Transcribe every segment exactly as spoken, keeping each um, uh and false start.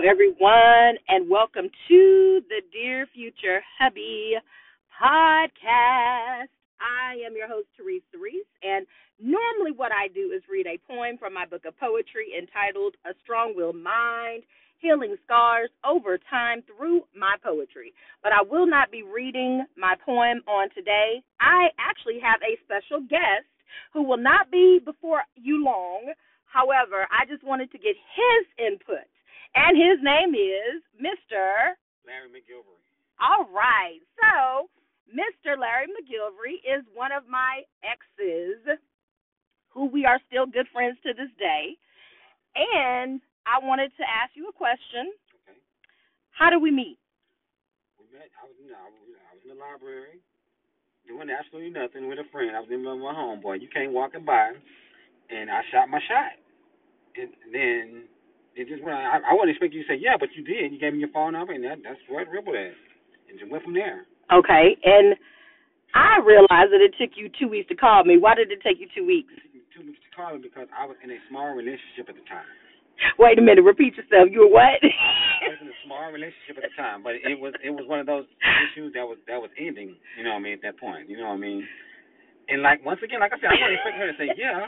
Hello, everyone, and welcome to the Dear Future Hubby Podcast. I am your host, Therese Therese, and normally what I do is read a poem from my book of poetry entitled A Strong-Willed Mind, Healing Scars Over Time Through My Poetry. But I will not be reading my poem on today. I actually have a special guest who will not be before you long. However, I just wanted to get his input, and his name is Mister Larry McGilvery. All right. So, Mister Larry McGilvery is one of my exes who we are still good friends to this day, and I wanted to ask you a question. Okay. How did we meet? We met. I was, you know, I was in the library doing absolutely nothing with a friend. I was in love with my homeboy. You came walking by, and I shot my shot. And then it just went. I, I wouldn't expect you to say, yeah, but you did. You gave me your phone number, and that, that's where it rippled at. And just went from there. Okay. And I realized that it took you two weeks to call me. Why did it take you two weeks? It took me two weeks to call me because I was in a small relationship at the time. Wait a minute. Repeat yourself. You were what? I was in a small relationship at the time, but it was it was one of those issues that was that was ending, you know what I mean, at that point. You know what I mean? And, like, once again, like I said, I wasn't expecting her to say, yeah.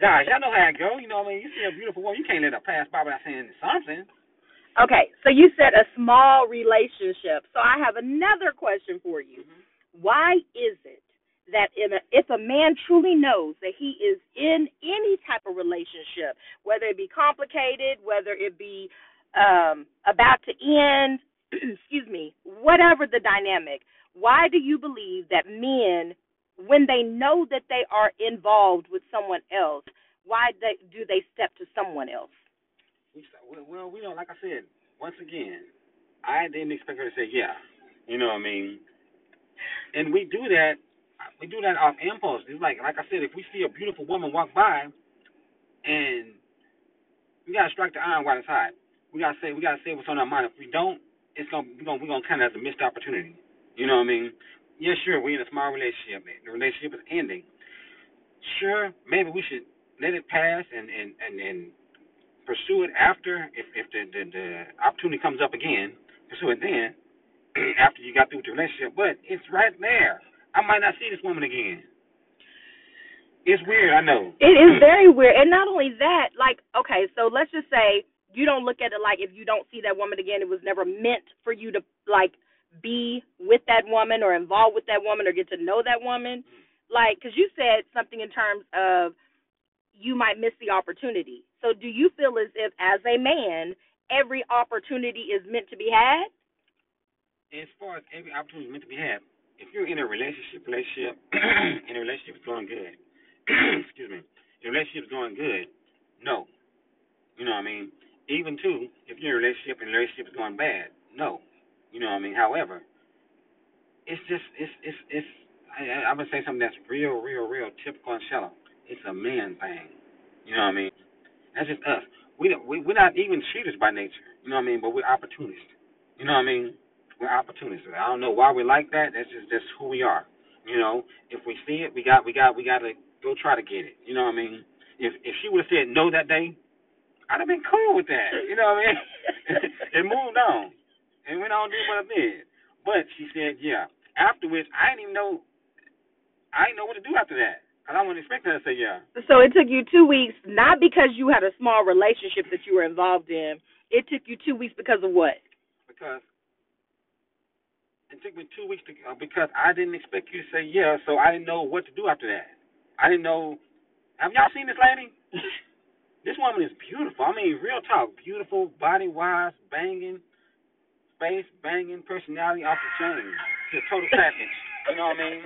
Guys, y'all know how it goes. You know what I mean? You see a beautiful woman, you can't let her pass by without saying something. Okay, so you said a small relationship. So I have another question for you. Mm-hmm. Why is it that in a, if a man truly knows that he is in any type of relationship, whether it be complicated, whether it be um, about to end, excuse me, whatever the dynamic, why do you believe that men, when they know that they are involved with someone else, why they, do they step to someone else? Well, we know, like I said, once again, I didn't expect her to say yeah. You know what I mean? And we do that. We do that off impulse. It's like, like I said, if we see a beautiful woman walk by, and we gotta strike the iron while it's hot. We gotta say, we gotta say what's on our mind. If we don't, it's gonna we're gonna, we're gonna kind of have a missed opportunity. You know what I mean? Yeah, sure, we're in a small relationship. The relationship is ending. Sure, maybe we should let it pass and, and, and, and pursue it after, if, if the, the, the opportunity comes up again, pursue it then, after you got through with the relationship. But it's right there. I might not see this woman again. It's weird, I know. It is very weird. And not only that, like, okay, so let's just say you don't look at it like if you don't see that woman again, it was never meant for you to, like, be with that woman or involved with that woman or get to know that woman, like, because you said something in terms of you might miss the opportunity. So do you feel as if, as a man, every opportunity is meant to be had? As far as every opportunity is meant to be had, if you're in a relationship, relationship, and the relationship is going good, excuse me, the relationship is going good, no. You know what I mean? Even, too, if you're in a relationship and the relationship is going bad, no. You know what I mean? However, it's just, it's, it's, it's, I, I'm going to say something that's real, real, real typical and shallow. It's a man thing. You know what I mean? That's just us. We, we, we're not even cheaters by nature. You know what I mean? But we're opportunists. You know what I mean? We're opportunists. I don't know why we're like that. That's just, that's who we are. You know, if we see it, we got, we got, we got to go try to get it. You know what I mean? If, if she would have said no that day, I'd have been cool with that. You know what I mean? And moved on. And went on and did what I did. But she said, yeah. Afterwards, I didn't even know, I didn't know what to do after that. Because I wasn't expecting her to say, yeah. So it took you two weeks, not because you had a small relationship that you were involved in. It took you two weeks because of what? Because it took me two weeks to, uh, because I didn't expect you to say, yeah, so I didn't know what to do after that. I didn't know. Have y'all seen this lady? This woman is beautiful. I mean, real talk. Beautiful, body-wise, banging. Face banging, personality off the chain, the total package. You know what I mean?